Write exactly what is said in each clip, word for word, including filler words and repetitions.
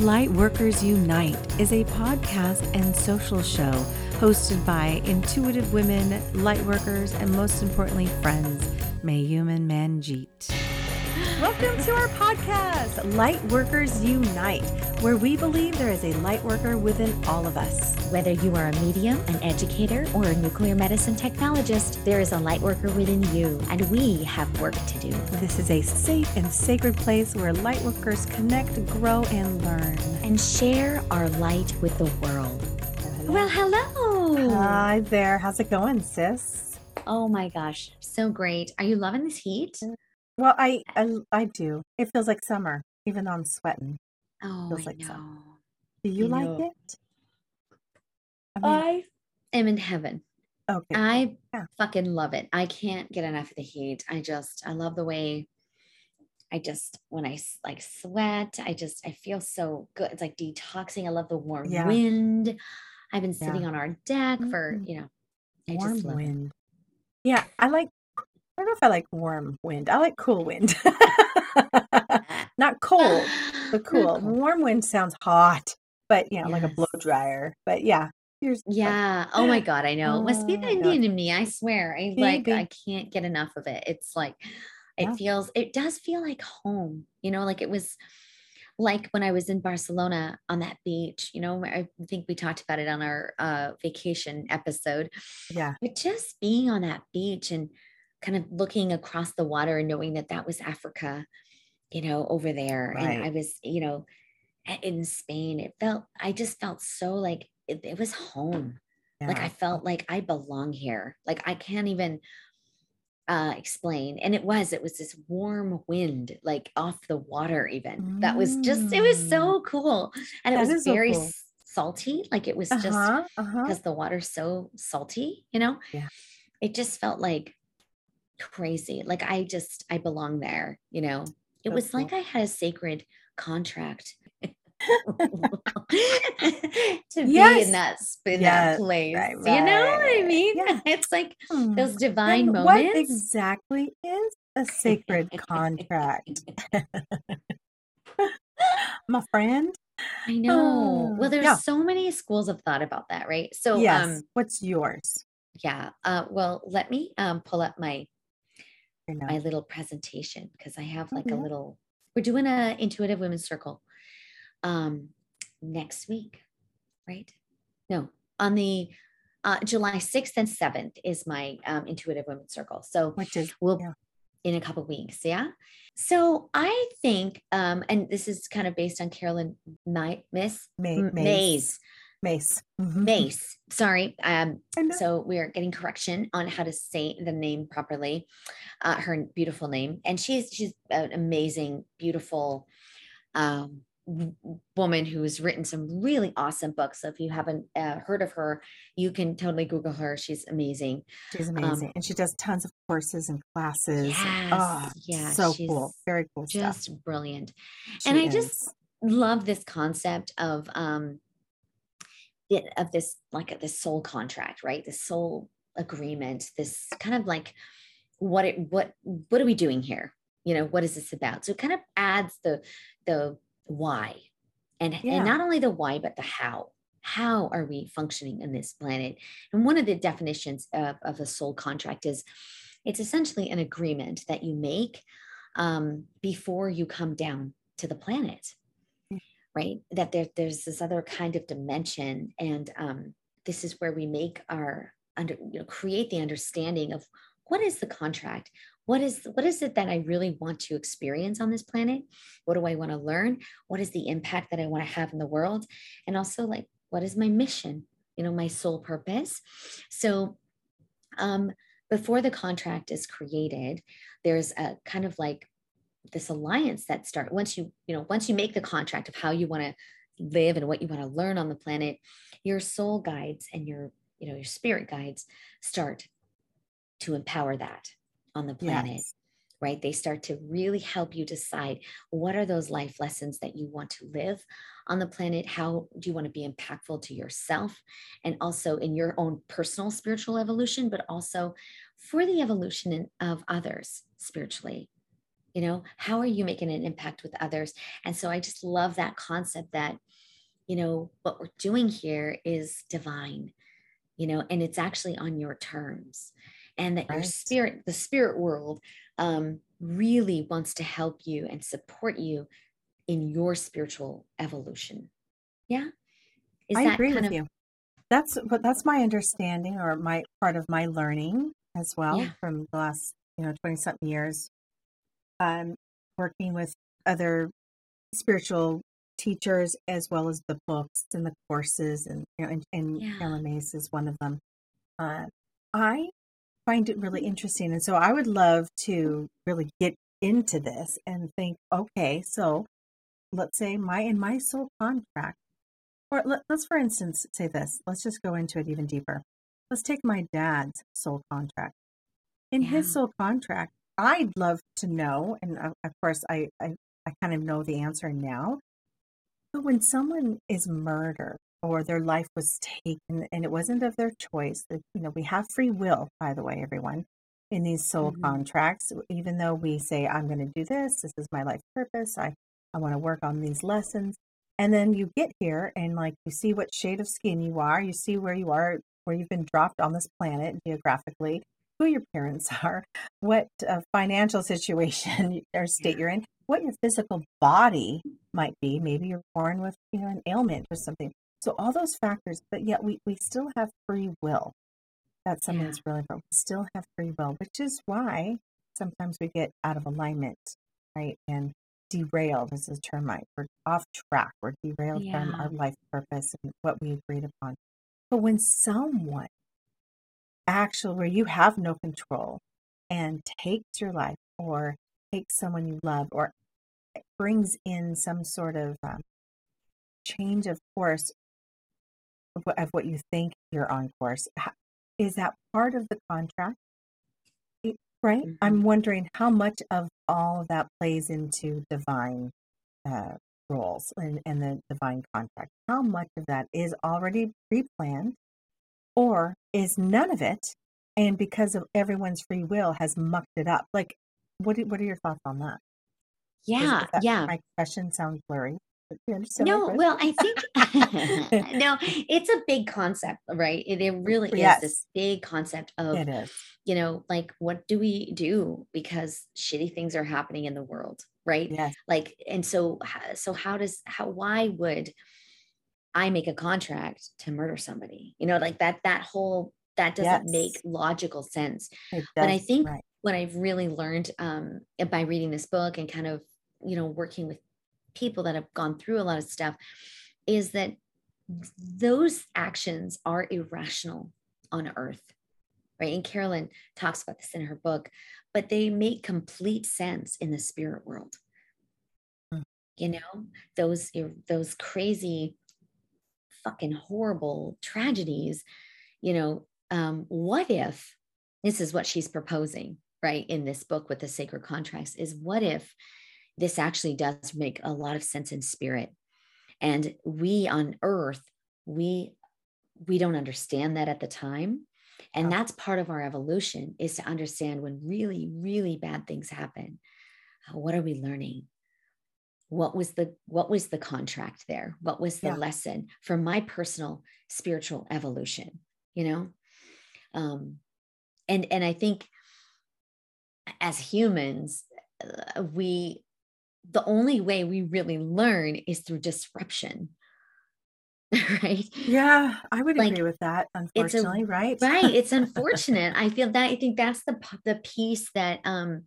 Light Workers Unite is a podcast and social show hosted by intuitive women, light workers, and most importantly, friends, Mayum and Manjeet. Welcome to our podcast, Light Workers Unite, where we believe there is a light worker within all of us. Whether you are a medium, an educator, or a nuclear medicine technologist, there is a light worker within you, and we have work to do. This is a safe and sacred place where light workers connect, grow, and learn. And share our light with the world. Hello. Well, hello. Hi there. How's it going, sis? Oh my gosh, so great. Are you loving this heat? Well, I, I I do. It feels like summer, even though I'm sweating. Oh, feels like I know. Summer. Do you I like know. It? I, mean, I am in heaven. Okay. I yeah. fucking love it. I can't get enough of the heat. I just, I love the way I just, when I like sweat, I just, I feel so good. It's like detoxing. I love the warm yeah. wind. I've been sitting yeah. on our deck for, mm-hmm. you know, I warm just love wind. It. Yeah. I like I don't know if I like warm wind. I like cool wind. Not cold, but cool. Warm wind sounds hot, but you know, yes. like a blow dryer. But yeah. Here's yeah. Like, oh my God. I know. Oh, it must be the Indian in me. I swear. I like, I can't get enough of it. It's like, it yeah. feels, it does feel like home, you know, like it was like when I was in Barcelona on that beach, you know, I think we talked about it on our uh, vacation episode. Yeah. But just being on that beach and kind of looking across the water and knowing that that was Africa, you know, over there. Right. And I was, you know, in Spain, it felt, I just felt so like it, it was home. Yeah. Like I felt like I belong here. Like I can't even uh, explain. And it was, it was this warm wind, like off the water even. Mm. That was just, it was so cool. And that it was very so cool. salty. Like it was uh-huh, just because uh-huh. the water's so salty, you know, yeah. it just felt like crazy. Like I just, I belong there, you know, it That's was cool. like I had a sacred contract to yes. be in that, in yes. that place, right, right. you know what I mean? Yeah. It's like hmm. those divine and moments. What exactly is a sacred contract? My friend. I know. Oh. Well, there's yeah. so many schools of thought about that, right? So yes. um, what's yours? Yeah. Uh, well, let me um, pull up my, my little presentation because I have like mm-hmm. a little, we're doing a intuitive women's circle um, next week, right? No, on the uh, July sixth and seventh is my um, intuitive women's circle. So Which is, we'll yeah. in a couple of weeks. Yeah. So I think, um, and this is kind of based on Carolyn My- Myss Mays. Mace. Mm-hmm. Mace. Sorry. Um, so we are getting correction on how to say the name properly, uh, her beautiful name. And she's, she's an amazing, beautiful um, woman who has written some really awesome books. So if you haven't uh, heard of her, you can totally Google her. She's amazing. She's amazing. Um, and she does tons of courses and classes. Yes, oh, yeah. So cool. Very cool stuff. Just brilliant. She and I is. just love this concept of, um, of this, like this soul contract, right? This soul agreement, this kind of like, what, it, what, what are we doing here? You know, what is this about? So it kind of adds the, the why and, yeah. and not only the why, but the how, how are we functioning on this planet? And one of the definitions of, of a soul contract is it's essentially an agreement that you make um, before you come down to the planet. Right. That there, there's this other kind of dimension. And um, this is where we make our under, you know, create the understanding of what is the contract? What is, what is it that I really want to experience on this planet? What do I want to learn? What is the impact that I want to have in the world? And also like, what is my mission? You know, my soul purpose. So um, before the contract is created, there's a kind of like, this alliance that starts once you, you know, once you make the contract of how you want to live and what you want to learn on the planet, your soul guides and your, you know, your spirit guides start to empower that on the planet, yes. right? They start to really help you decide what are those life lessons that you want to live on the planet? How do you want to be impactful to yourself? And also in your own personal spiritual evolution, but also for the evolution of others spiritually. You know, how are you making an impact with others? And so I just love that concept that, you know, what we're doing here is divine, you know, and it's actually on your terms. And that your spirit, the spirit world um, really wants to help you and support you in your spiritual evolution. Yeah. Is I that agree kind with of... you. That's what, that's my understanding, or my part of my learning as well, yeah, from the last, you know, twenty something years, um, working with other spiritual teachers, as well as the books and the courses, and, you know, and, and yeah. Carolyn Myss is one of them. Uh, I find it really interesting. And so I would love to really get into this and think, okay, so let's say my, in my soul contract, or let, let's, for instance, say this, let's just go into it even deeper. Let's take my dad's soul contract. In yeah. his soul contract, I'd love to know. And of course I, I, I kind of know the answer now, but when someone is murdered, or their life was taken and it wasn't of their choice. You know, we have free will, by the way, everyone, in these soul mm-hmm. contracts, even though we say, I'm going to do this, this is my life purpose, I, I want to work on these lessons. And then you get here and like, you see what shade of skin you are, you see where you are, where you've been dropped on this planet geographically, who your parents are, what uh, financial situation or state you're in, what your physical body might be. Maybe you're born with, you know, an ailment or something. So all those factors, but yet we, we still have free will. That's something yeah. that's really important. We still have free will, which is why sometimes we get out of alignment, right? And derailed is a term, right? We're off track. We're derailed yeah. from our life purpose and what we agreed upon. But when someone actually, where you have no control and takes your life or takes someone you love or brings in some sort of um, change of course, of what you think you're on course. Is that part of the contract? Right? Mm-hmm. I'm wondering how much of all of that plays into divine uh, roles and, and the divine contract. How much of that is already pre-planned, or is none of it, and because of everyone's free will has mucked it up? Like, what, what are your thoughts on that? Yeah, that, yeah. My question sounds blurry. No, well, I think no, it's a big concept, right? It, it really yes. is this big concept of, you know, like, what do we do because shitty things are happening in the world, right? Yes. Like, and so, so how does, how, why would I make a contract to murder somebody? You know, like that, that whole, that doesn't yes. make logical sense. Does, but I think right. what I've really learned um, by reading this book and kind of, you know, working with people that have gone through a lot of stuff is that those actions are irrational on earth, right? And Carolyn talks about this in her book, but they make complete sense in the spirit world. Mm. You know, those, those crazy fucking horrible tragedies, you know, um, what if, this is what she's proposing, right? In this book with the sacred contracts is, what if this actually does make a lot of sense in spirit, and we on earth, we, we don't understand that at the time. And oh. that's part of our evolution, is to understand when really, really bad things happen, what are we learning? What was the, what was the contract there? What was the yeah. lesson for my personal spiritual evolution, you know? Um, and, and I think as humans, we, the only way we really learn is through disruption, right? Yeah, I would like, agree with that. Unfortunately, a, right? Right. It's unfortunate. I feel that. I think that's the the piece that um,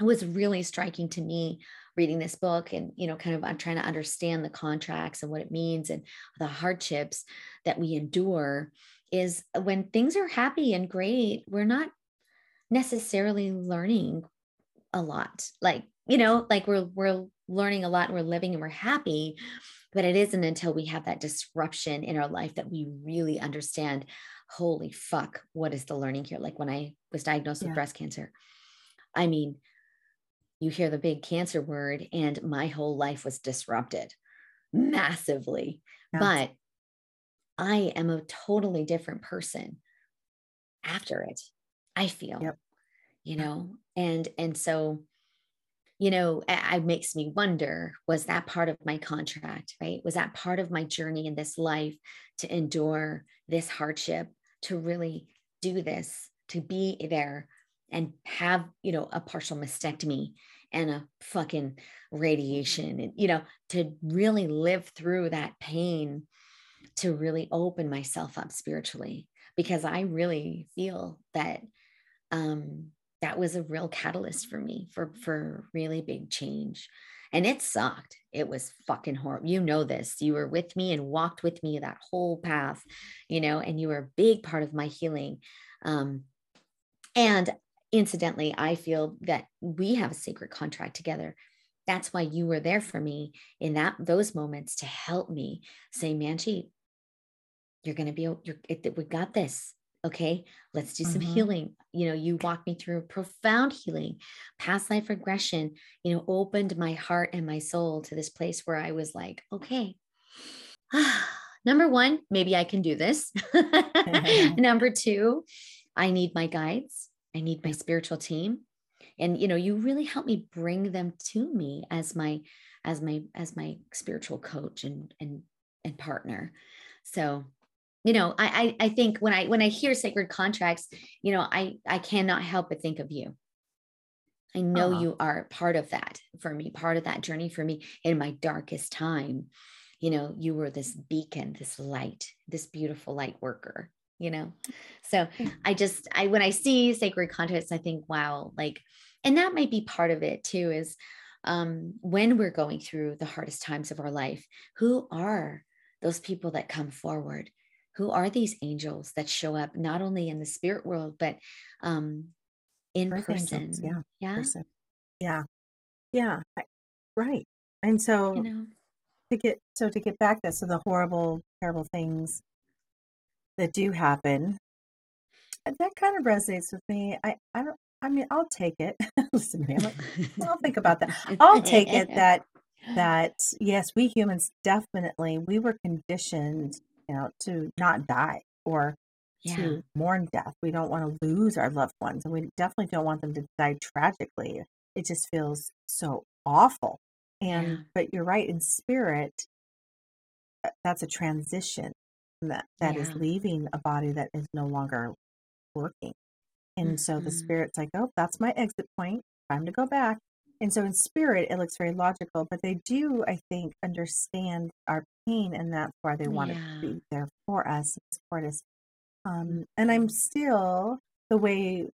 was really striking to me reading this book, and you know, kind of I'm trying to understand the contracts and what it means and the hardships that we endure. Is when things are happy and great, we're not necessarily learning a lot, like. You know, like we're, we're learning a lot and we're living and we're happy, but it isn't until we have that disruption in our life that we really understand, holy fuck, what is the learning here? Like when I was diagnosed yeah. with breast cancer, I mean, you hear the big cancer word and my whole life was disrupted massively, yeah. but I am a totally different person after it, I feel, yep. you know, and, and so you know, it makes me wonder, was that part of my contract, right? Was that part of my journey in this life to endure this hardship, to really do this, to be there and have, you know, a partial mastectomy and a fucking radiation, and, you know, to really live through that pain, to really open myself up spiritually, because I really feel that, um, that was a real catalyst for me for, for really big change. And it sucked. It was fucking horrible. You know this, you were with me and walked with me that whole path, you know, and you were a big part of my healing. Um, and incidentally, I feel that we have a sacred contract together. That's why you were there for me in that, those moments, to help me say, Manjeet, you're going to be, you're, it, we got this. Okay, let's do some mm-hmm. healing. You know, you walked me through profound healing, past life regression, you know, opened my heart and my soul to this place where I was like, okay, ah, number one, maybe I can do this. Number two, I need my guides. I need my spiritual team. And, you know, you really helped me bring them to me as my, as my, as my spiritual coach and, and, and partner. So, you know, I, I think when I, when I hear sacred contracts, you know, I, I cannot help but think of you. I know uh-huh. you are part of that for me, part of that journey for me in my darkest time. You know, you were this beacon, this light, this beautiful light worker, you know? So I just, I, when I see sacred contracts, I think, wow, like, and that might be part of it too, is um, when we're going through the hardest times of our life, who are those people that come forward? Who are these angels that show up not only in the spirit world, but um, in Earth person? Angels, yeah. Yeah. Person. Yeah. Yeah. I, right. And so you know. to get, so to get back to so the horrible, terrible things that do happen, that kind of resonates with me. I, I don't, I mean, I'll take it. Listen to me. I'm like, I'll think about that. I'll take it that, that yes, we humans definitely, we were conditioned, you know, to not die or yeah. to mourn death. We don't want to lose our loved ones, and we definitely don't want them to die tragically. It just feels so awful. And, yeah. but you're right, in spirit, that's a transition that, that yeah. is leaving a body that is no longer working. And mm-hmm. so the spirit's like, oh, that's my exit point. Time to go back. And so in spirit, it looks very logical, but they do, I think, understand our pain, and that's why they want yeah. it to be there for us, support us. Um, and I'm still, the way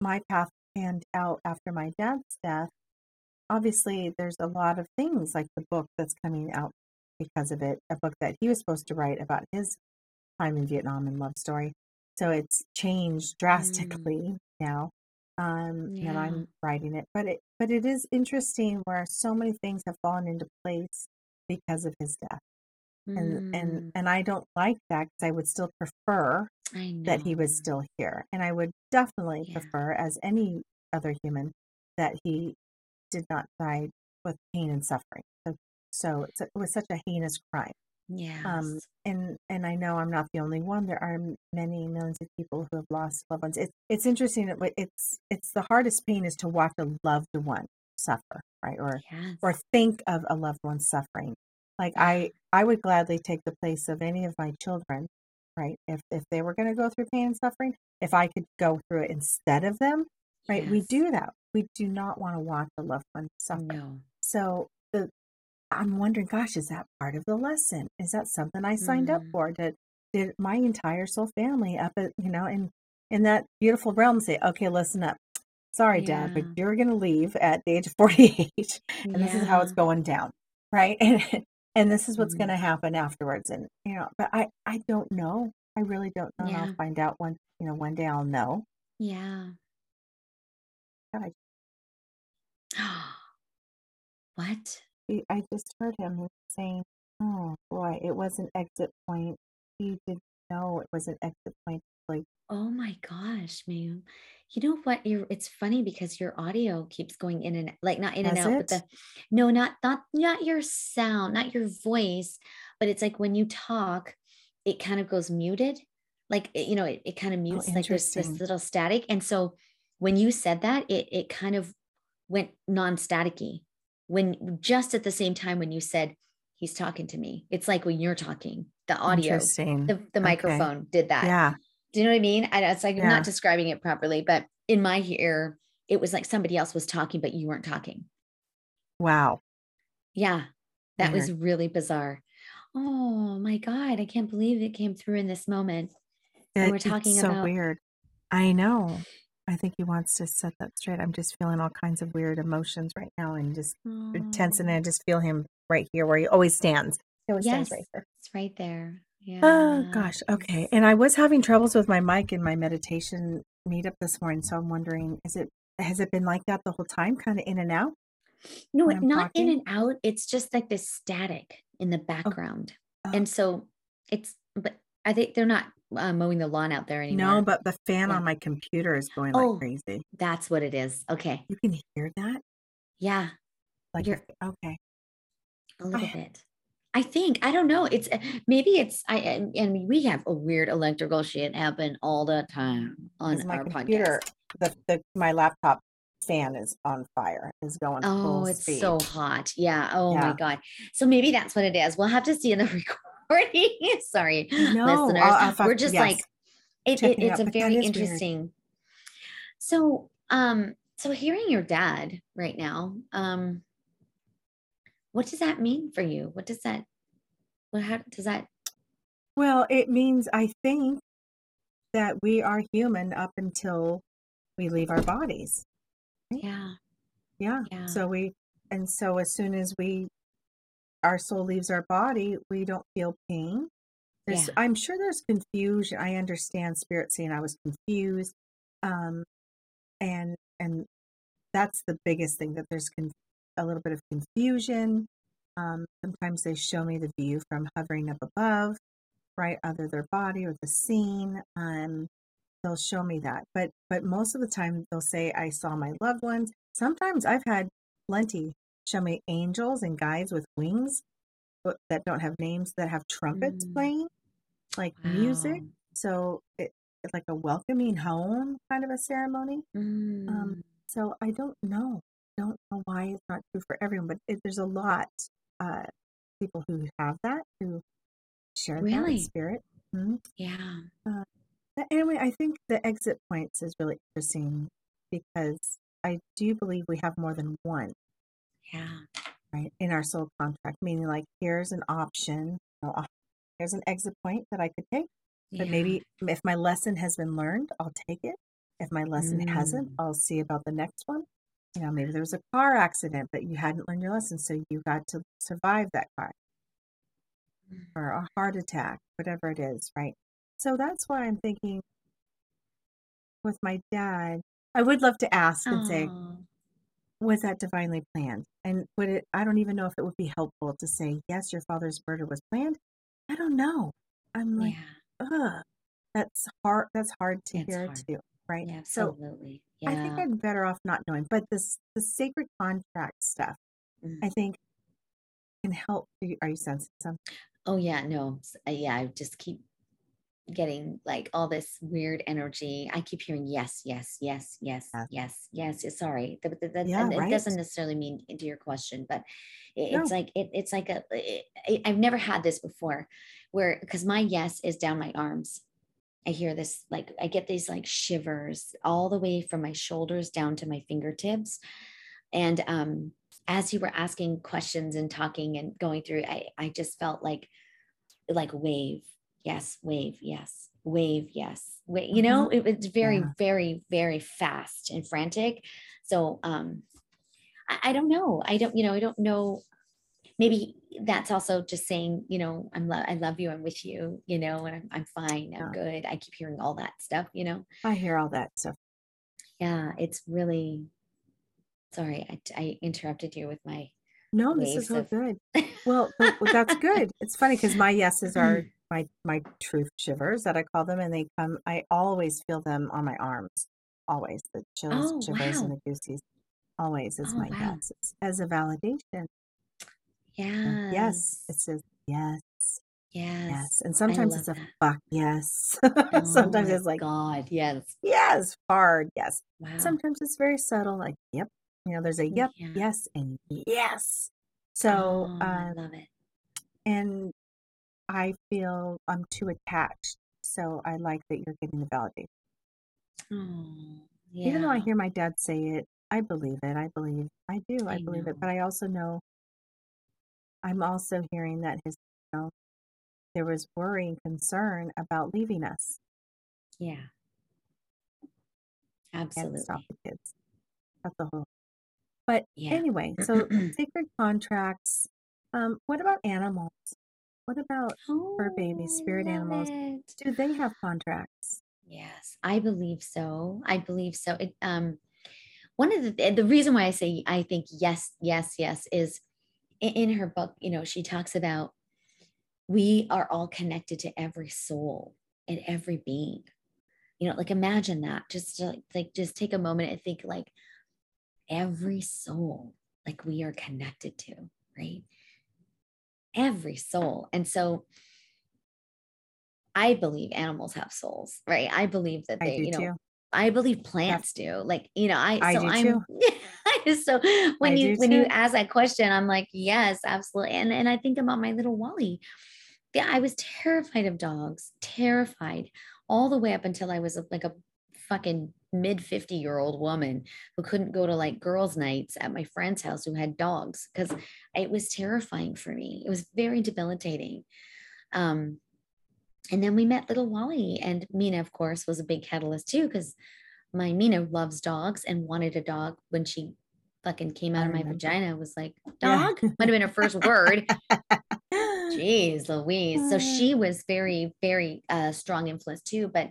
my path panned out after my dad's death, obviously there's a lot of things like the book that's coming out because of it, a book that he was supposed to write about his time in Vietnam and love story. So it's changed drastically mm. now. Um, yeah. and I'm writing it, but it, but it is interesting where so many things have fallen into place because of his death. And, mm. and, and I don't like that, because I would still prefer that he was still here. And I would definitely yeah. prefer, as any other human, that he did not die with pain and suffering. So, so it's a, it was such a heinous crime. Yeah. Um, and, and I know I'm not the only one. There are many millions of people who have lost loved ones. It, it's interesting. It, it's, it's the hardest pain is to watch a loved one suffer, right? Or, yes. or think of a loved one suffering. Like yeah. I, I would gladly take the place of any of my children, right? If, if they were going to go through pain and suffering, if I could go through it instead of them, right? Yes. We do that. We do not want to watch a loved one suffer. No. So the, I'm wondering, gosh, is that part of the lesson? Is that something I signed mm. up for? Did, did my entire soul family up at, you know, in, in that beautiful realm say, okay, listen up. Sorry, yeah. Dad, but you're going to leave at the age of forty-eight and yeah. this is how it's going down. Right. And, and this is what's mm. going to happen afterwards. And, you know, but I, I don't know. I really don't know. Yeah. I'll find out one, you know, one day I'll know. Yeah. God, I... What? I just heard him saying, oh boy, it was an exit point. He didn't know it was an exit point. Like, oh my gosh, man. You know what? You're, it's funny because your audio keeps going in and like not in and out, it? but the, no, not, not, not your sound, not your voice, but it's like when you talk, it kind of goes muted. Like, you know, it, it kind of mutes oh, like there's this little static. And so when you said that, it, it kind of went non-staticky when just at the same time when you said, he's talking to me. It's like when you're talking, the audio, the, the microphone okay. did that. Yeah. Do you know what I mean? I, it's like, yeah. I'm not describing it properly, but in my ear, it was like somebody else was talking, but you weren't talking. Wow. Yeah. That yeah. was really bizarre. Oh my God. I can't believe it came through in this moment. It, and we're talking it's so about weird. I know. I think he wants to set that straight. I'm just feeling all kinds of weird emotions right now and just oh. tense. And I just feel him right here where he always stands. He always yes, stands right here. It's right there. Yeah. Oh gosh. Okay. And I was having troubles with my mic in my meditation meetup this morning. So I'm wondering, is it, has it been like that the whole time? Kind of in and out? No, it's not talking? in and out. It's just like this static in the background. Oh. Oh. And so it's, but I think they're not uh, mowing the lawn out there anymore. No, but the fan yeah. on my computer is going oh, like crazy. That's what it is. Okay. You can hear that? Yeah. Like, You're, okay. A little oh. bit. I think, I don't know. It's maybe it's, I, and, and we have a weird electrical shit happen all the time on my our computer, podcast. The, the, my laptop fan is on fire, is going oh, full it's speed. So hot. Yeah. Oh yeah. my God. So maybe that's what it is. We'll have to see in the recording. Sorry, no, listeners. Uh, We're just yes. like, it, it, it's it a very interesting. Weird. So, um, so hearing your dad right now, um, what does that mean for you? What does that, what, how does that? Well, it means, I think that we are human up until we leave our bodies. Right? Yeah. yeah. Yeah. So we, and so as soon as we, our soul leaves our body, we don't feel pain. There's, yeah. I'm sure there's confusion. I understand spirit saying I was confused. Um, and, and that's the biggest thing, that there's con- a little bit of confusion. Um, sometimes they show me the view from hovering up above, right? Either their body or the scene. Um, they'll show me that, but, but most of the time they'll say, I saw my loved ones. Sometimes I've had plenty show me angels and guides with wings that don't have names, that have trumpets mm. playing, like wow. music. So it, it's like a welcoming home kind of a ceremony. Mm. Um, so I don't know. Don't know why it's not true for everyone, but it, there's a lot uh, people who have that, who share really? That spirit. Mm-hmm. Yeah. Uh, anyway, I think the exit points is really interesting because I do believe we have more than one. Yeah. Right. In our soul contract, meaning like, here's an option. Here's an exit point that I could take. But yeah. maybe if my lesson has been learned, I'll take it. If my lesson mm. hasn't, I'll see about the next one. You know, maybe there was a car accident, but you hadn't learned your lesson. So you got to survive that car mm. or a heart attack, whatever it is. Right. So that's why I'm thinking with my dad, I would love to ask and Aww. say, was that divinely planned? And would it, I don't even know if it would be helpful to say, yes, your father's murder was planned. I don't know. I'm like, yeah. ugh, that's hard. That's hard to it's hear hard. too. Right. Yeah, absolutely. So yeah. I think I'm better off not knowing, but this, the sacred contract stuff, mm-hmm. I think can help. Are you sensing something? Oh yeah. No. Yeah. I just keep getting like all this weird energy. I keep hearing yes, yes, yes, yes, yeah. yes, yes. Sorry. The, the, the, yeah, it right. doesn't necessarily mean into your question, but it, no. it's like, it, it's like a, it, it, I've never had this before where, cause my yes is down my arms. I hear this, like, I get these like shivers all the way from my shoulders down to my fingertips. And um, as you were asking questions and talking and going through, I, I just felt like, like wave. Yes, wave, yes, wave, yes. Wait, you know, it, it's very, yeah. very, very fast and frantic. So um, I, I don't know. I don't, you know, I don't know. Maybe that's also just saying, you know, I'm lo- I love you. I'm with you, you know, and I'm, I'm fine. I'm yeah. good. I keep hearing all that stuff, you know. I hear all that stuff. Yeah, it's really, sorry, I, I interrupted you with my. No, this is all of... good. Well, well, that's good. It's funny because my yeses are. My, my truth shivers that I call them, and they come, I always feel them on my arms, always, the chills, oh, shivers, wow. and the goosies, always is oh, my wow. yes, it's as a validation. Yeah. Yes. It says yes. Yes. Yes. And sometimes it's a that. fuck yes. Oh, sometimes it's like, God, yes. Yes, hard, yes. Wow. Sometimes it's very subtle, like, yep, You know, there's a yep, yeah. yes, and yes. So oh, um, I love it. And I feel I'm too attached. So I like that you're getting the validation. Oh, yeah. Even though I hear my dad say it, I believe it. I believe, I do, I, I believe know. it. But I also know, I'm also hearing that his, you know, there was worry and concern about leaving us. Yeah. Absolutely. Can't stop the kids. That's the whole. But yeah. anyway, so sacred contracts. Um, what about animals? What about oh, fur babies, spirit animals? It. Do they have contracts? Yes, I believe so. I believe so. It, um, one of the the reason why I say I think yes, yes, yes is in her book. You know, she talks about we are all connected to every soul and every being. You know, like imagine that. Just to, like just take a moment and think like every soul, like we are connected to, right? Every soul. And so I believe animals have souls, right? I believe that they, you know, too. I believe plants yeah. do. Like, you know, I, I so do I'm, too. I so when I you, when too. you ask that question, I'm like, yes, absolutely. And, and I think about my little Wally. Yeah. I was terrified of dogs, terrified all the way up until I was like a fucking mid fifty year old woman who couldn't go to like girls' nights at my friend's house who had dogs because it was terrifying for me. It was very debilitating. Um, and then we met little Wally, and Mina, of course, was a big catalyst too, because my Mina loves dogs and wanted a dog when she fucking came out of my remember. vagina, was like, dog? Yeah. Might have been her first word. Jeez Louise. So she was very, very uh, strong influence too, but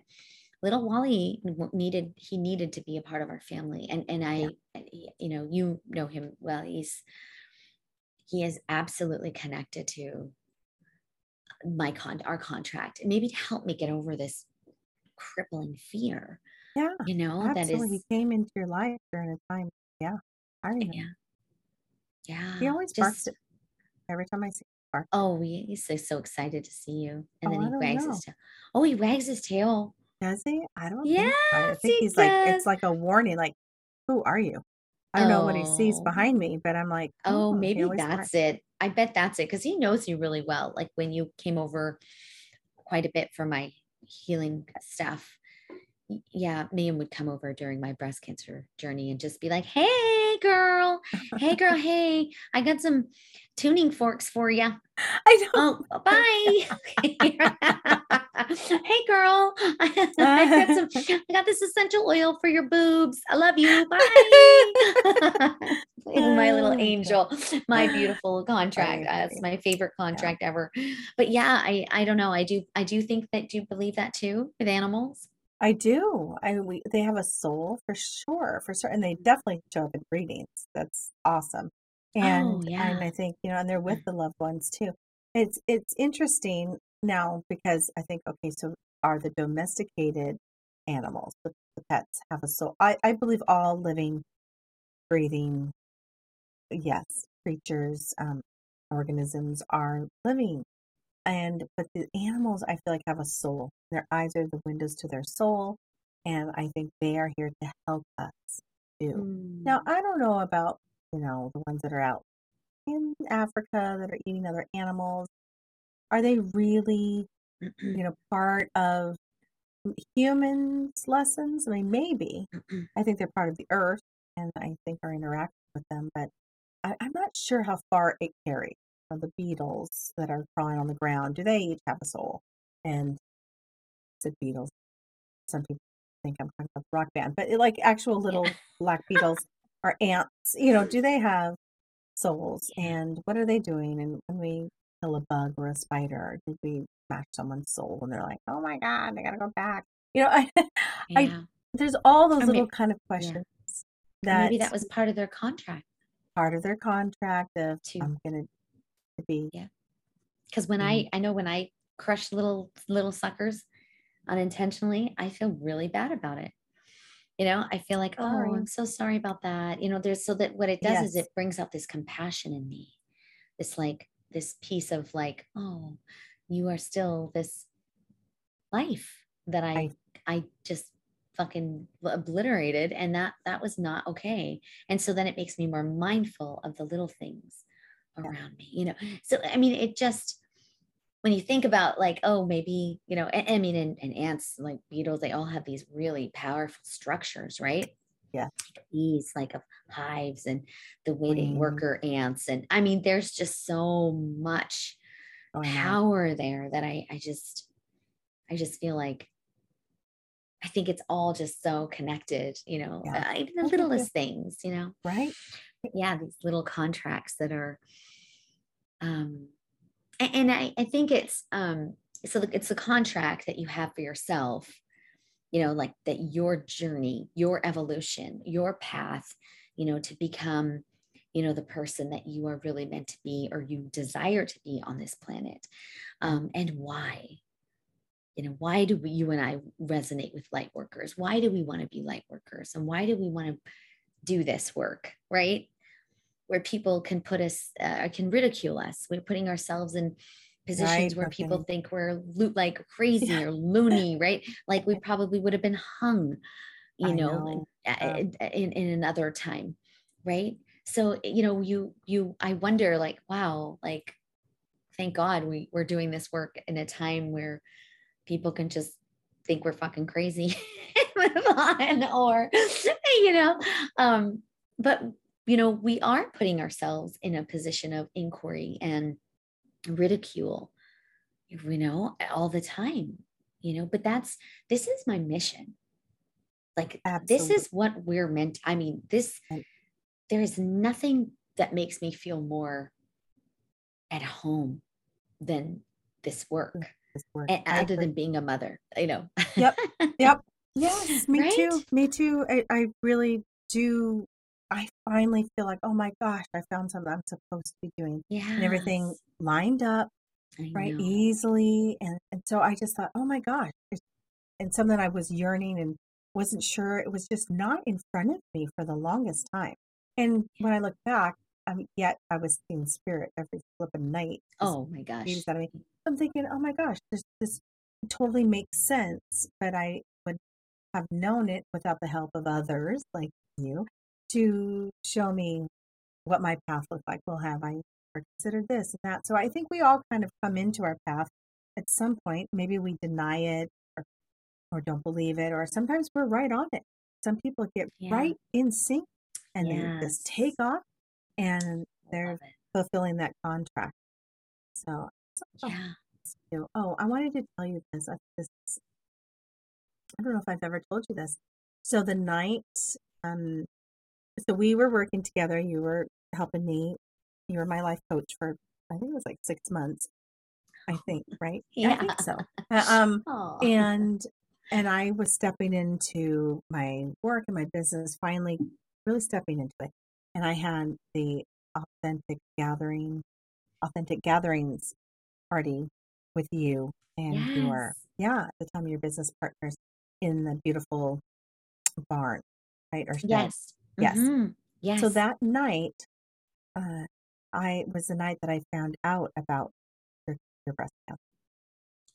little Wally needed, he needed to be a part of our family. And, and I, yeah. you know, you know him well, he's, he is absolutely connected to my con our contract, and maybe to help me get over this crippling fear. Yeah. You know, absolutely. that is. He came into your life during a time. Yeah. I remember. Yeah. Yeah. He always barks at me. Every time I see him. Bark. Oh, he, he's so, so excited to see you. And oh, then he wags know. his tail. Oh, he wags his tail. Does he? I don't yes, think so. I think he's does. like, it's like a warning, like, who are you? I don't oh. know what he sees behind me, but I'm like, oh, oh maybe that's smart. it. I bet that's it. Cause he knows you really well. Like when you came over quite a bit for my healing stuff. Yeah. Mayim would come over during my breast cancer journey and just be like, hey girl, hey girl. Hey, I got some tuning forks for you. I don't. Oh, bye. Hey girl, I got some, I got this essential oil for your boobs. I love you. Bye. My little angel, my beautiful contract. Uh, it's my favorite contract yeah. ever. But yeah, I, I don't know. I do, I do think that, do you believe that too with animals? I do. I, we, they have a soul for sure, for sure. And they definitely show up in readings. That's awesome. And, oh, yeah. and I think, you know, and they're with the loved ones too. It's, it's interesting now because I think, okay, so are the domesticated animals, the, the pets have a soul. I, I believe all living, breathing, yes, creatures, um, organisms are living. And, but the animals, I feel like have a soul. Their eyes are the windows to their soul. And I think they are here to help us too. Mm. Now, I don't know about, you know, the ones that are out in Africa that are eating other animals. Are they really, you know, part of humans' lessons? I mean, maybe. I think they're part of the earth, and I think our interaction with them, but I, I'm not sure how far it carries. So the beetles that are crawling on the ground, do they each have a soul? And it's a beetles. Some people think I'm talking about the rock band, but it, like actual little yeah. black beetles or ants, you know, do they have souls? And what are they doing? And when we kill a bug or a spider, did we smash someone's soul and they're like, oh my god, I gotta go back, you know? I, yeah. I there's all those or little maybe, kind of questions yeah. that maybe that was part of their contract part of their contract of to, I'm gonna to be yeah because when mm-hmm. I I know when I crush little little suckers unintentionally, I feel really bad about it. You know, I feel like, oh, oh I'm so sorry about that, you know. There's so that what it does yes. is it brings out this compassion in me, this like this piece of like, oh, you are still this life that I, I, I just fucking obliterated, and that that was not okay. And so then it makes me more mindful of the little things around me, you know. So I mean, it just, when you think about like, oh, maybe, you know, I, I mean, and, and ants, like beetles, they all have these really powerful structures, right? Yeah. Bees, like of hives, and the way they mm. worker ants. And I mean, there's just so much oh, power yeah. there that I, I just, I just feel like, I think it's all just so connected, you know, yeah. uh, even the littlest things, you know, right? But yeah. These little contracts that are, um, and I, I think it's, um, so it's the contract that you have for yourself, you know, like that your journey, your evolution, your path, you know, to become, you know, the person that you are really meant to be, or you desire to be on this planet. Um, and why, you know, why do we, you and I resonate with light workers? Why do we want to be light workers? And why do we want to do this work, right? Where people can put us, uh, can ridicule us. We're putting ourselves in positions right, where okay. people think we're lo- like crazy yeah. or loony, right? Like we probably would have been hung, you I know, know. In, in, in another time, right? So, you know, you, you, I wonder like, wow, like, thank God we, we're doing this work in a time where people can just think we're fucking crazy and move on, or, you know, um, but you know, we are putting ourselves in a position of inquiry and ridicule, you know, all the time, you know, but that's, this is my mission. Like, Absolutely. This is what we're meant. I mean, this, there is nothing that makes me feel more at home than this work, this work. And, other than being a mother, you know? Yep. Yep. Yes. Me right? too. Me too. I, I really do. I finally feel like, oh my gosh, I found something I'm supposed to be doing. Yes. And everything lined up, I right, know. Easily. And, and so I just thought, oh my gosh. It's, and something I was yearning and wasn't sure. It was just not in front of me for the longest time. And when I look back, I mean, yet I was seeing spirit every flipping night. Oh my gosh. That I mean, I'm thinking, oh my gosh, this, this totally makes sense. But I would have known it without the help of others like you, to show me what my path looked like. Well, have I considered this and that? So I think we all kind of come into our path at some point. Maybe we deny it or, or don't believe it, or sometimes we're right on it. Some people get yeah. right in sync and yes. they just take off and they're fulfilling that contract. So, so yeah. oh, I wanted to tell you this. I, this. I don't know if I've ever told you this. So the night, um, So we were working together. You were helping me. You were my life coach for, I think it was like six months, I think, right? Yeah. I think so. Um, Aww. and, and I was stepping into my work and my business, finally really stepping into it. And I had the authentic gathering, authentic gatherings party with you and yes. your, yeah, at the time your business partners in the beautiful barn, right? Or yes. Yes. Mm-hmm. Yes. So that night, uh, I was the night that I found out about your, your breast cancer.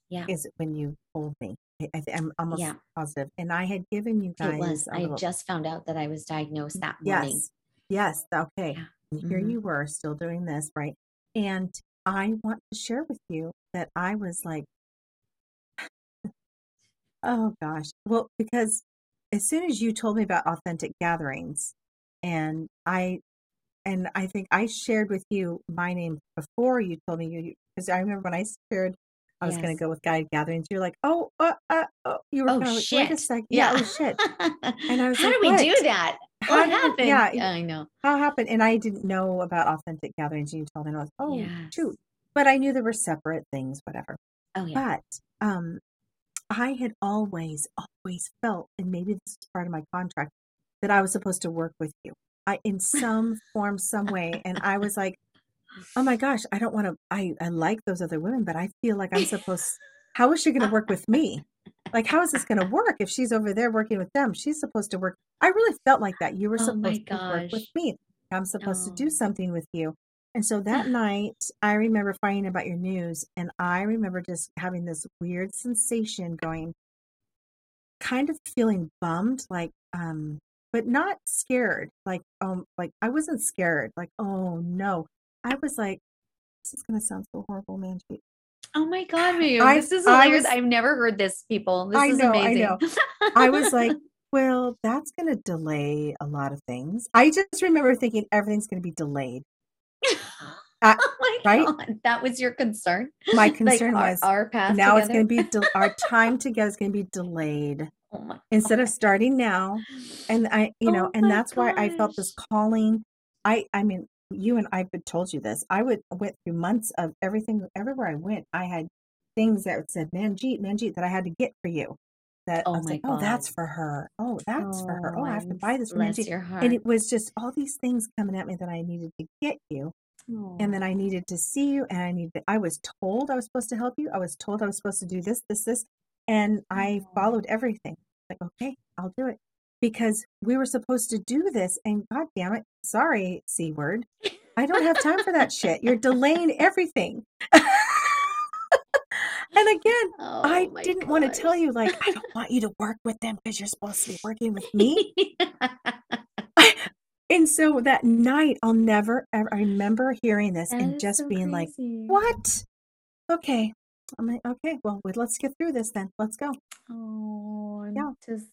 Yeah. Is it when you told me? I, I'm almost yeah. positive. And I had given you guys. It was. I little... just found out that I was diagnosed that morning. Yes. Yes. Okay. Yeah. Mm-hmm. Here you were still doing this, right? And I want to share with you that I was like, oh gosh. Well, because as soon as you told me about authentic gatherings, and I, and I think I shared with you my name before you told me you, because I remember when I shared, I was yes. going to go with guided gatherings. You're like, oh, uh, uh, oh, you were oh, kind of like, wait a second, yeah, yeah. oh shit. And I was, how like, do we what? do that? How what happened? Did, yeah, yeah, I know how happened, and I didn't know about authentic gatherings. You told me, and I was, oh yes. shoot, but I knew there were separate things, whatever. Oh yeah, but um. I had always, always felt, and maybe this is part of my contract, that I was supposed to work with you I, in some form, some way. And I was like, oh my gosh, I don't want to, I, I like those other women, but I feel like I'm supposed, how is she going to work with me? Like, how is this going to work if she's over there working with them? She's supposed to work. I really felt like that. You were oh supposed to work with me. I'm supposed no. to do something with you. And so that night, I remember finding about your news, and I remember just having this weird sensation going, kind of feeling bummed, like, um, but not scared. Like, um, like I wasn't scared. Like, oh no, I was like, this is gonna sound so horrible, Manjit. Oh my God, Mayu, I, this is hilarious. Was, I've never heard this, people. This I is know, amazing. I know. I was like, well, that's going to delay a lot of things. I just remember thinking everything's going to be delayed. Uh, oh my right? God, that was your concern? My concern like our, was our path now together? It's going to be, de- our time together is going to be delayed oh my instead God. Of starting now. And I, you know, oh and that's gosh. Why I felt this calling. I, I mean, you and I've been told you this. I would went through months of everything, everywhere I went, I had things that said, Manjit, Manjit, that I had to get for you. That oh I was like, God. oh, that's for her. Oh, that's oh, for her. Oh, I have to buy this for Manjit. And it was just all these things coming at me that I needed to get you. Oh. And then I needed to see you. And I needed, to, I was told I was supposed to help you. I was told I was supposed to do this, this, this. And I oh. followed everything. Like, okay, I'll do it. Because we were supposed to do this, and God damn it, sorry, C word, I don't have time for that shit. You're delaying everything. And again, oh, I didn't gosh. want to tell you, like, I don't want you to work with them because you're supposed to be working with me. I, and so that night, I'll never, ever, I remember hearing this that and just so being crazy. Like, what? Okay. I'm like, okay, well, let's get through this then. Let's go. Oh, I'm yeah. just.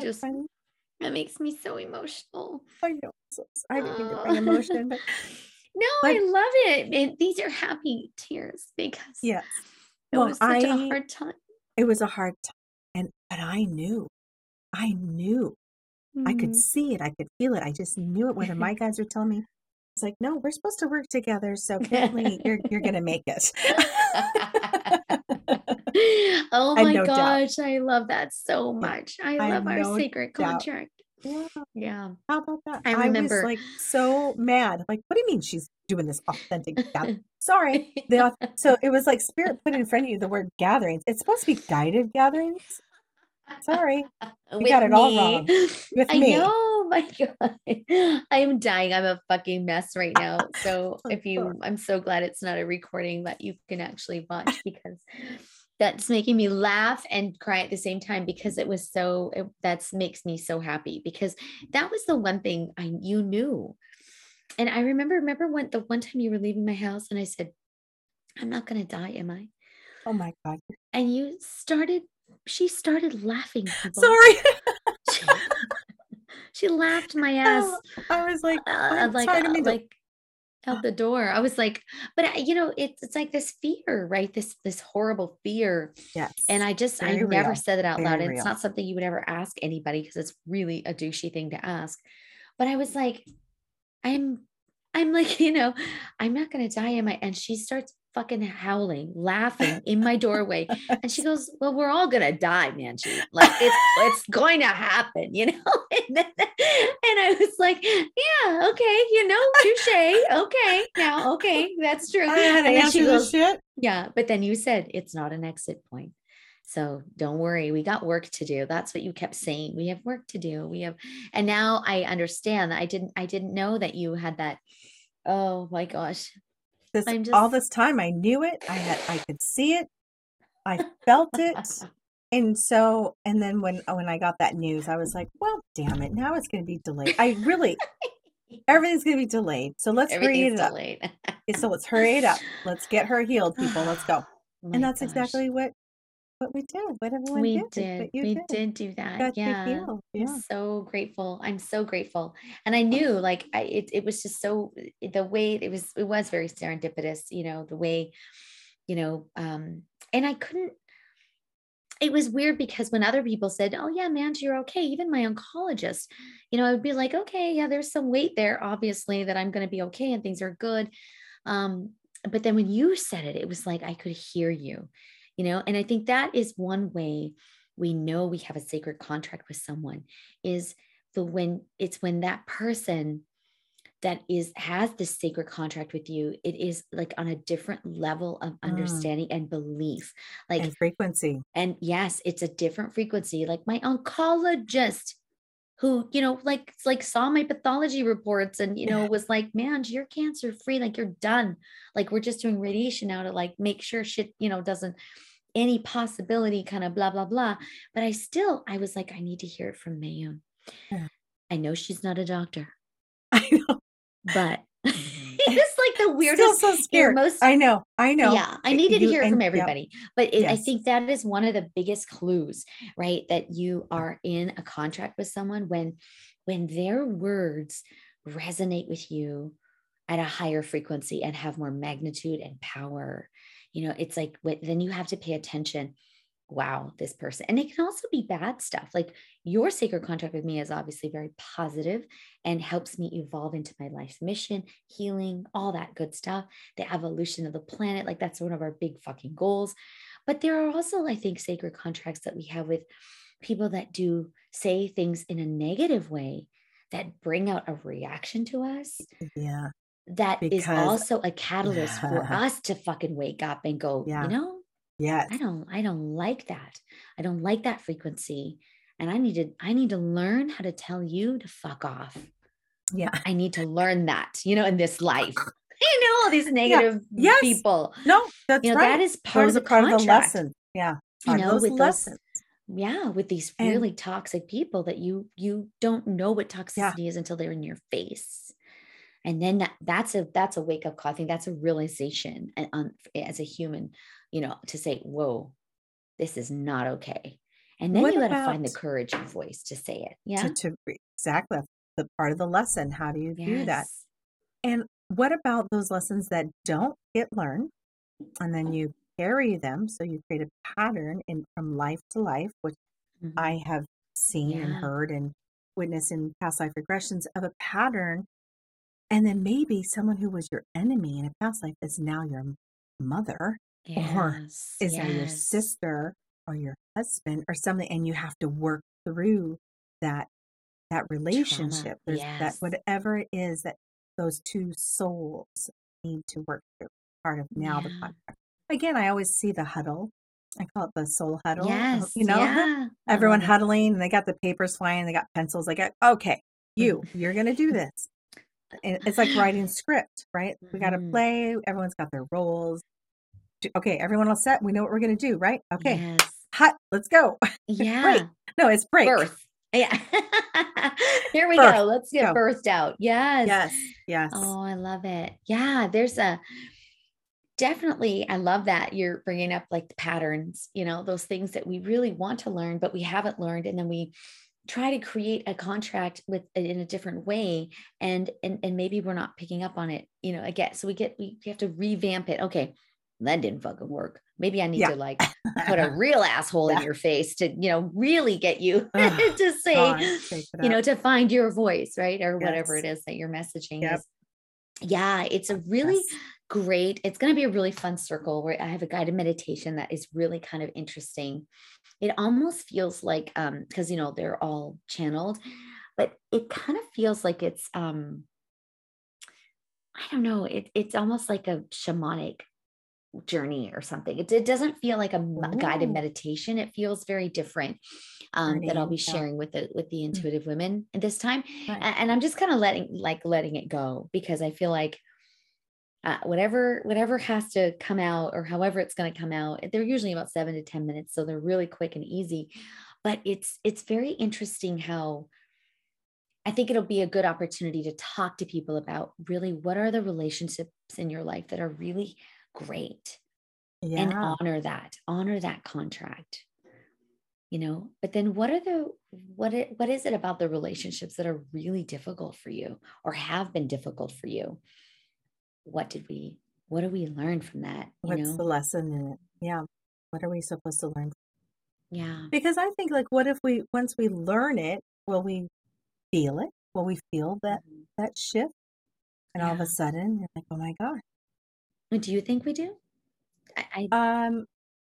Just that makes me so emotional. I know. So sorry uh, to bring emotion, but no, like, I love it. it. These are happy tears because yes, it well, was such I, a hard time. It was a hard time, and but I knew, I knew, mm-hmm. I could see it, I could feel it. I just knew it. Whether my guys were telling me, it's like, no, we're supposed to work together. So Bentley, you're you're gonna make it. Oh my I no gosh, doubt. I love that so much. I, I love I our no secret doubt. contract. Yeah. yeah. How about that? I remember I was like so mad. Like, what do you mean she's doing this authentic gathering? Sorry. The, so it was like Spirit put in front of you the word gatherings. It's supposed to be guided gatherings. Sorry. You With got it me. all wrong. With I me. I know, my God. I'm dying. I'm a fucking mess right now. So if you, I'm so glad it's not a recording that you can actually watch because that's making me laugh and cry at the same time because it was so, it, that's makes me so happy because that was the one thing I, you knew. And I remember, remember when the one time you were leaving my house and I said, I'm not going to die. Am I? Oh my God. And you started, she started laughing. People. Sorry. she, she laughed my ass. I was like, uh, like, uh, to- like, out the door. I was like, but I, you know, it's, it's like this fear, right? This, this horrible fear. Yes. And I just, Very I real. never said it out Very loud. And it's not something you would ever ask anybody because it's really a douchey thing to ask. But I was like, I'm, I'm like, you know, I'm not going to die. Am I? And she starts fucking howling, laughing in my doorway. And she goes, well, we're all going to die, Manjit. Like it's, it's going to happen, you know? And, then, and I was like, yeah, okay. You know, touche. Okay. Now, okay. That's true. I had and then she goes, shit. yeah. But then you said, it's not an exit point. So don't worry. We got work to do. That's what you kept saying. We have work to do. We have, and now I understand that I didn't, I didn't know that you had that. Oh my gosh. This, just... all this time I knew it. I had, I could see it. I felt it. And so, and then when, when I got that news, I was like, well, damn it. Now it's going to be delayed. I really, everything's going to be delayed. So let's hurry it up. So let's hurry it up. Let's get her healed, people. Let's go. Oh and that's gosh. exactly what, what we did. What everyone we did. did. We did. did do that. Yeah. yeah. I'm so grateful. I'm so grateful. And I knew like, I, it, it was just so the way it was, it was very serendipitous, you know, the way, you know, um, and I couldn't, it was weird because when other people said, oh yeah, man, you're okay. Even my oncologist, you know, I would be like, okay, yeah, there's some weight there, obviously that I'm going to be okay. And things are good. Um, but then when you said it, it was like, I could hear you. You know, and I think that is one way we know we have a sacred contract with someone is the when it's when that person that is has this sacred contract with you, it is like on a different level of understanding mm. and belief, like and frequency. And yes, it's a different frequency. Like my oncologist, who you know, like like saw my pathology reports and you know was like, man, you're cancer free, like you're done, like we're just doing radiation now to like make sure shit you know doesn't any possibility, kind of blah, blah, blah. But I still, I was like, I need to hear it from Mayum. Yeah. I know she's not a doctor. I know. But it was like the weirdest. Still so scared. Most, I know. I know. Yeah. I needed you, to hear it and, from everybody. Yeah. But it, yes. I think that is one of the biggest clues, right? That you are in a contract with someone when, when their words resonate with you at a higher frequency and have more magnitude and power. You know, it's like, then you have to pay attention. Wow, this person. And it can also be bad stuff. Like your sacred contract with me is obviously very positive and helps me evolve into my life's mission, healing, all that good stuff, the evolution of the planet. Like that's one of our big fucking goals. But there are also, I think, sacred contracts that we have with people that do say things in a negative way that bring out a reaction to us. Yeah. That because, is also a catalyst yeah. for us to fucking wake up and go, yeah. you know, yeah, I don't, I don't like that. I don't like that frequency. And I need to, I need to learn how to tell you to fuck off. Yeah. I need to learn that, you know, in this life, you know, all these negative yeah. yes. people. No, that's you know, right. That is part, of the, part of the lesson. Yeah. Part you know, with lessons. Those, yeah. With these really and, toxic people that you, you don't know what toxicity yeah. is until they're in your face. And then that, that's a, that's a wake up call. I think that's a realization and um, as a human, you know, to say, whoa, this is not okay. And then what you got to find the courage and voice to say it. Yeah. To, to, exactly. The part of the lesson. How do you yes. do that? And what about those lessons that don't get learned and then you carry them? So you create a pattern in from life to life, which mm-hmm. I have seen yeah. and heard and witnessed in past life regressions of a pattern. And then maybe someone who was your enemy in a past life is now your mother yes, or is yes. now your sister or your husband or something. And you have to work through that, that relationship, yes. that whatever it is that those two souls need to work through. Part of now yeah. the contract. Again, I always see the huddle. I call it the soul huddle, yes, you know, yeah. everyone mm-hmm. huddling and they got the papers flying. They got pencils. They got, okay, you, you're going to do this. It's like writing script, right? We got to play. Everyone's got their roles. Okay. Everyone all set. We know what we're going to do, right? Okay. Yes. Hot. Let's go. Yeah. Break. No, it's break. Birth. Yeah. Here we birth. Go. Let's get go. Birthed out. Yes. Yes. Yes. Oh, I love it. Yeah. There's a definitely, I love that you're bringing up like the patterns, you know, those things that we really want to learn, but we haven't learned. And then we try to create a contract with in a different way. And, and, and maybe we're not picking up on it, you know, again, so we get, we have to revamp it. Okay. That didn't fucking work. Maybe I need yeah. to like put a real asshole yeah. in your face to, you know, really get you oh, to say, God, you know, to find your voice, right. Or yes. whatever it is that you're messaging yep. is. Yeah. It's a really yes. great, it's going to be a really fun circle where I have a guided meditation that is really kind of interesting. It almost feels like, um, cause you know, they're all channeled, but it kind of feels like it's, um, I don't know. It, it's almost like a shamanic journey or something. It, it doesn't feel like a Ooh. Guided meditation. It feels very different, um, that I'll be sharing with the, with the intuitive women this time. Right. And I'm just kind of letting, like letting it go because I feel like, Uh, whatever, whatever has to come out or however it's going to come out, they're usually about seven to ten minutes. So they're really quick and easy, but it's, it's very interesting how I think it'll be a good opportunity to talk to people about really what are the relationships in your life that are really great yeah. and honor that, honor that contract, you know, but then what are the, what, it, what is it about the relationships that are really difficult for you or have been difficult for you? What did we, what do we learn from that? You What's know? The lesson in it? Yeah. What are we supposed to learn? Yeah. Because I think like, what if we, once we learn it, will we feel it? Will we feel that, mm-hmm. that shift? And yeah. all of a sudden you're like, oh my God. Do you think we do? I, I... Um,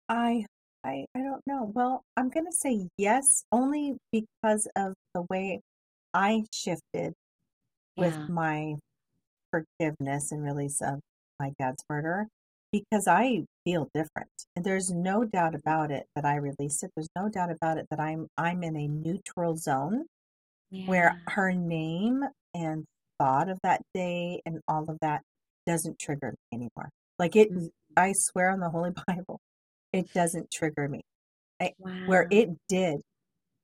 I, I, I don't know. Well, I'm going to say yes, only because of the way I shifted yeah. with my forgiveness and release of my dad's murder, because I feel different. And there's no doubt about it that I released it. There's no doubt about it that I'm I'm in a neutral zone yeah. where her name and thought of that day and all of that doesn't trigger me anymore. Like it, mm-hmm. I swear on the Holy Bible, it doesn't trigger me. I, wow. Where it did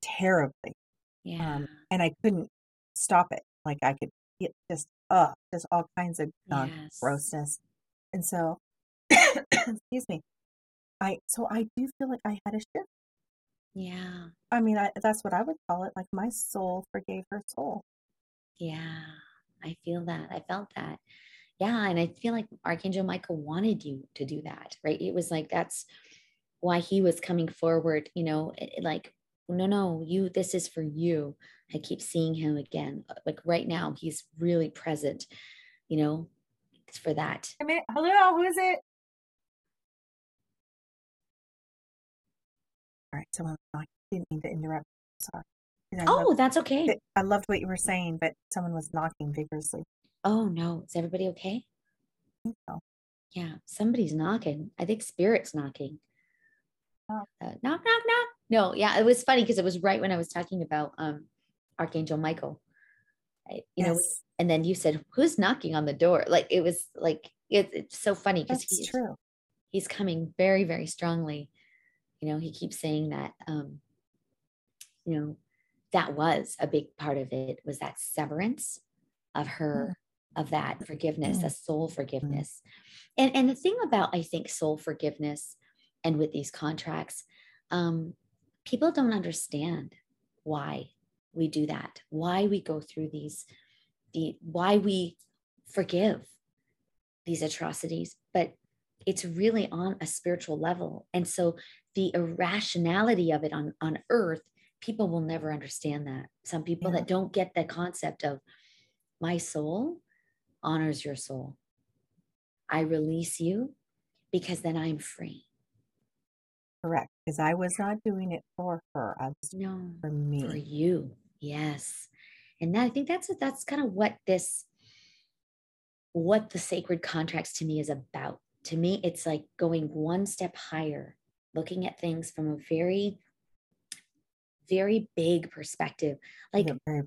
terribly. Yeah. Um, and I couldn't stop it. Like I could get just, uh, just all kinds of um, yes. grossness. And so, excuse me. I, so I do feel like I had a shift. Yeah. I mean, I, that's what I would call it. Like my soul forgave her soul. Yeah. I feel that. I felt that. Yeah. And I feel like Archangel Michael wanted you to do that, right? It was like, that's why he was coming forward, you know, like, no, no, you, this is for you. I keep seeing him again. Like right now, he's really present, you know, it's for that. I mean, hello, who is it? All right. So I didn't mean to interrupt. Sorry. Oh, loved, that's okay. I loved what you were saying, but someone was knocking vigorously. Oh no. Is everybody okay? I think so. Yeah. Somebody's knocking. I think spirit's knocking. Oh. Uh, knock, knock, knock. No. Yeah. It was funny because it was right when I was talking about um, Archangel Michael, I, you yes. know, and then you said, who's knocking on the door? Like, it was like, it, it's so funny because he's true. He's coming very, very strongly. You know, he keeps saying that, um, you know, that was a big part of it, was that severance of her, mm. of that forgiveness, mm. a soul forgiveness. Mm. And and the thing about, I think, soul forgiveness and with these contracts, um, people don't understand why we do that, why we go through these, the why we forgive these atrocities, but it's really on a spiritual level. And so the irrationality of it on, on earth, people will never understand that. Some people yeah. that don't get the concept of my soul honors your soul. I release you because then I'm free. Correct. Because I was not doing it for her. I was no, doing it for me. For you. Yes. And that, I think that's, that's kind of what this, what the sacred contracts to me is about. To me, it's like going one step higher, looking at things from a very, very big perspective, like yeah.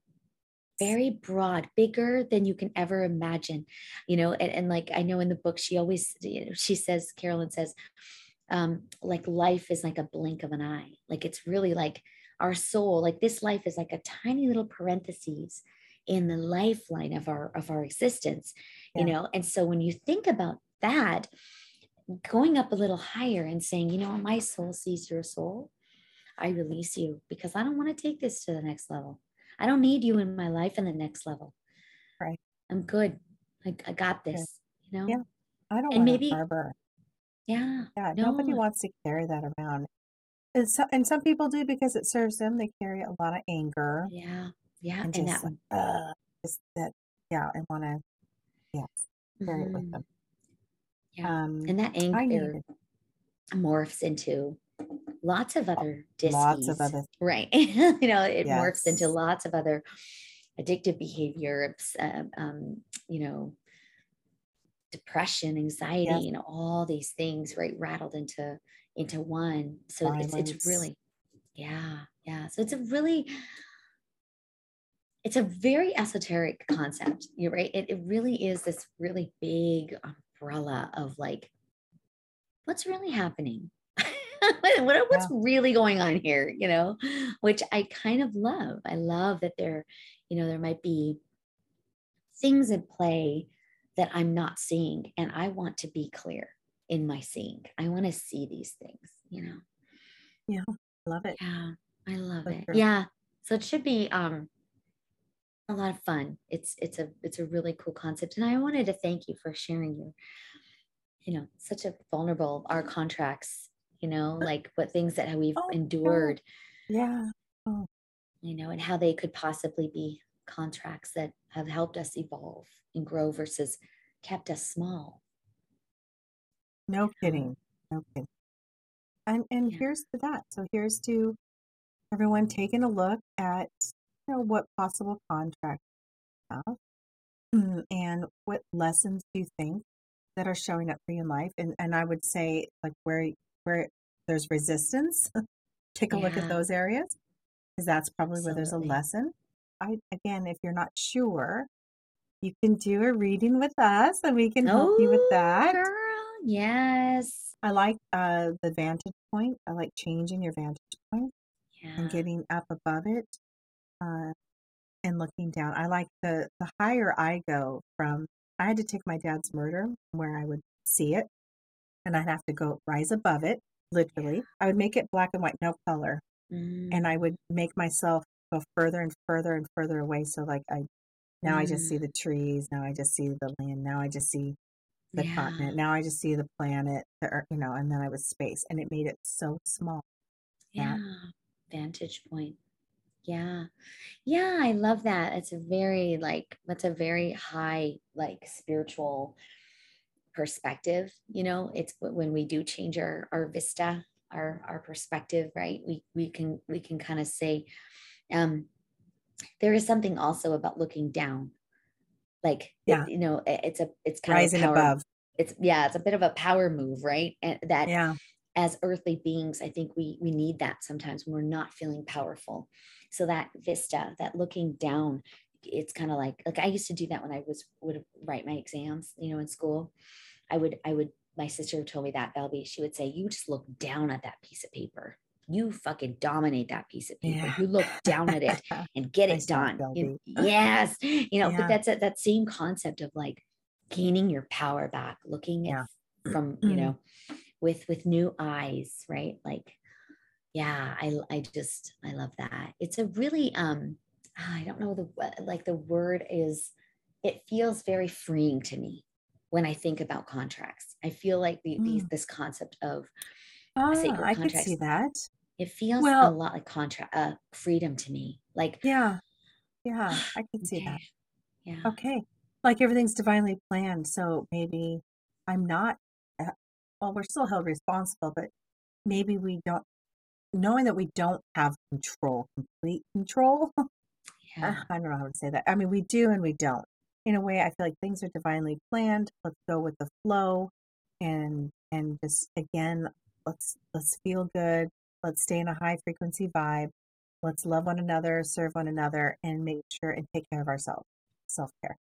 very broad, bigger than you can ever imagine, you know, and, and like, I know in the book, she always, she says, Carolyn says, um, like life is like a blink of an eye. Like, it's really like our soul, like this life is like a tiny little parentheses in the lifeline of our, of our existence, yeah. you know? And so when you think about that, going up a little higher and saying, you know, my soul sees your soul. I release you because I don't want to take this to the next level. I don't need you in my life in the next level. Right. I'm good. I, I got this, okay. you know? Yeah. I don't and want maybe, to harbor. Yeah. Yeah. No. Nobody wants to carry that around. And, so, and some people do because it serves them. They carry a lot of anger. Yeah. Yeah. And, and just, that one. Uh, just that, yeah. I want to, yes, carry mm-hmm. it with them. Yeah. Um, and that anger morphs into lots of other dis lots of other right you know it yes. morphs into lots of other addictive behavior, uh, um you know depression, anxiety, yes. you know, all these things right rattled into into one. So it's, it's really yeah yeah so it's a really it's a very esoteric concept. You're right, it, it really is this really big umbrella of like what's really happening. What, what, what's yeah. really going on here, you know, which I kind of love. I love that there, you know, there might be things at play that I'm not seeing. And I want to be clear in my seeing. I want to see these things, you know? Yeah. Love it. Yeah. I love For it. Sure. Yeah. So it should be, um, a lot of fun. It's, it's a, it's a really cool concept. And I wanted to thank you for sharing your, you know, such a vulnerable, our contracts, you know, like what things that we've oh, endured. Yeah. Oh. You know, and how they could possibly be contracts that have helped us evolve and grow versus kept us small. No kidding. No kidding. And, and yeah. here's to that. So here's to everyone taking a look at, you know, what possible contracts you have and what lessons you think that are showing up for you in life. And, and I would say like where where there's resistance, take a yeah. look at those areas because that's probably Absolutely. Where there's a lesson. I, again, if you're not sure, you can do a reading with us and we can oh, help you with that. Girl, Yes. I like uh, the vantage point. I like changing your vantage point yeah. and getting up above it uh, and looking down. I like the, the higher I go from, I had to take my dad's murder where I would see it and I'd have to go rise above it, literally. Yeah. I would make it black and white, no color. Mm. And I would make myself go further and further and further away. So like I, now mm. I just see the trees. Now I just see the land. Now I just see the yeah. continent. Now I just see the planet, the earth, you know, and then I was space, and it made it so small. Yeah. That. Vantage point. Yeah. Yeah. I love that. It's a very like, that's a very high, like spiritual perspective. You know, it's when we do change our, our vista, our, our perspective, right. We, we can, we can kind of say, um, there is something also about looking down. Like, yeah. it, you know, it, it's a, it's kind Rising of power, above. It's yeah, it's a bit of a power move, right? And that yeah. as earthly beings, I think we, we need that sometimes when we're not feeling powerful. So that vista, that looking down, it's kind of like, like I used to do that when I was, would write my exams, you know, in school, I would, I would, my sister told me that Belby, she would say, you just look down at that piece of paper. You fucking dominate that piece of paper. Yeah. You look down at it and get it done. You, yes. You know, yeah. but that's a, that same concept of like gaining your power back, looking at yeah. from, you know, with, with new eyes, right? Like, yeah, I, I just, I love that. It's a really, um, I don't know the, like the word is, it feels very freeing to me when I think about contracts. I feel like the, mm. these, this concept of, oh, I could see that. It feels well, a lot like contract, uh, freedom to me. Like, yeah, yeah, I can okay. see that. Yeah. Okay. Like everything's divinely planned. So maybe I'm not, well, we're still held responsible, but maybe we don't, knowing that we don't have control, complete control. Yeah. I don't know how to say that. I mean, we do and we don't. In a way, I feel like things are divinely planned. Let's go with the flow and, and just again, Let's, let's feel good. Let's stay in a high frequency vibe. Let's love one another, serve one another, and make sure and take care of ourselves, self-care.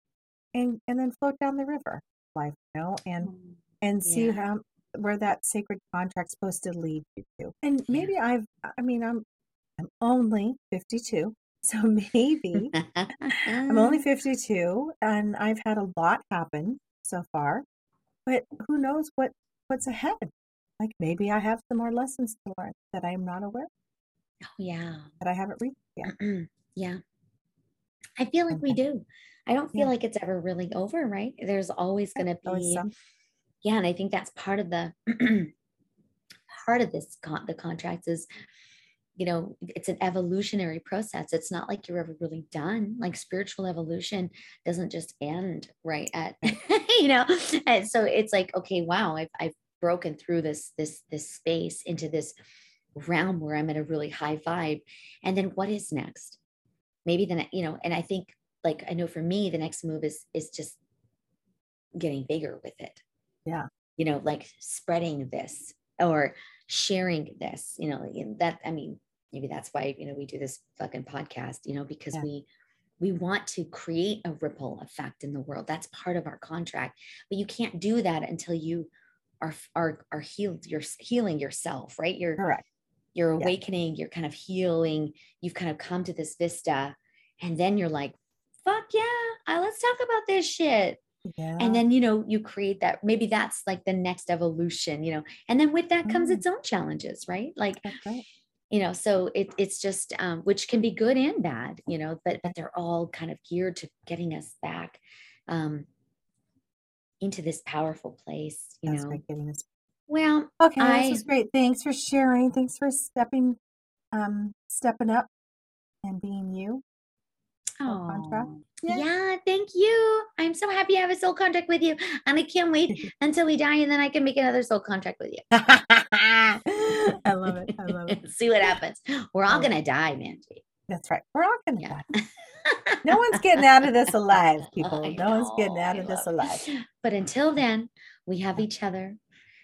And, and then float down the river life, you know, and, and see yeah. how, where that sacred contract's supposed to lead you to. And maybe yeah. I've, I mean, I'm, I'm only fifty-two. So maybe I'm only fifty-two and I've had a lot happen so far, but who knows what, what's ahead. Like maybe I have some more lessons to learn that I'm not aware of. Oh, yeah. That I haven't reached yet. yeah. I feel like okay. we do. I don't feel yeah. like it's ever really over, right? There's always going to be. Some. Yeah. And I think that's part of the, part of this, con- the contract is, you know, it's an evolutionary process. It's not like you're ever really done. Like spiritual evolution doesn't just end right at, you know, and so it's like, okay, wow, I've, I've, broken through this, this, this space into this realm where I'm at a really high vibe. And then what is next? Maybe then, you know, and I think like, I know for me, the next move is, is just getting bigger with it. Yeah. You know, like spreading this or sharing this, you know, that, I mean, maybe that's why, you know, we do this fucking podcast, you know, because yeah. we, we want to create a ripple effect in the world. That's part of our contract, but you can't do that until you are, are, are healed. You're healing yourself, right? You're, Correct. you're awakening, yeah. you're kind of healing. You've kind of come to this vista and then you're like, fuck yeah. I, let's talk about this shit. Yeah. And then, you know, you create that, maybe that's like the next evolution, you know, and then with that mm-hmm. comes its own challenges, right? Like, right. you know, so it, it's just, um, which can be good and bad, you know, but, but they're all kind of geared to getting us back, um, into this powerful place, you That's know. Ridiculous. Well, okay, I, this was great. Thanks for sharing. Thanks for stepping, um, stepping up, and being you. Oh, yeah. yeah, thank you. I'm so happy I have a soul contract with you, and I can't wait until we die, and then I can make another soul contract with you. I love it. I love it. See what happens. We're all gonna die, Mandy. That's right. We're all gonna yeah. die. No one's getting out of this alive, people. I no know, one's getting out I of this alive. It. But until then, we have each other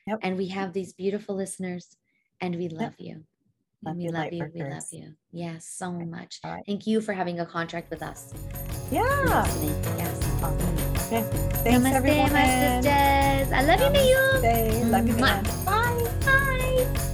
yep. and we have these beautiful listeners and we love yep. you. Love we you love you. Workers. We love you. Yes, yeah, so much. Right. Thank you for having a contract with us. Yeah. Yes. Awesome. Okay. Thanks, Namaste, everyone. My sisters. I love Namaste. you, Mayu. Love you, man. Bye. Bye.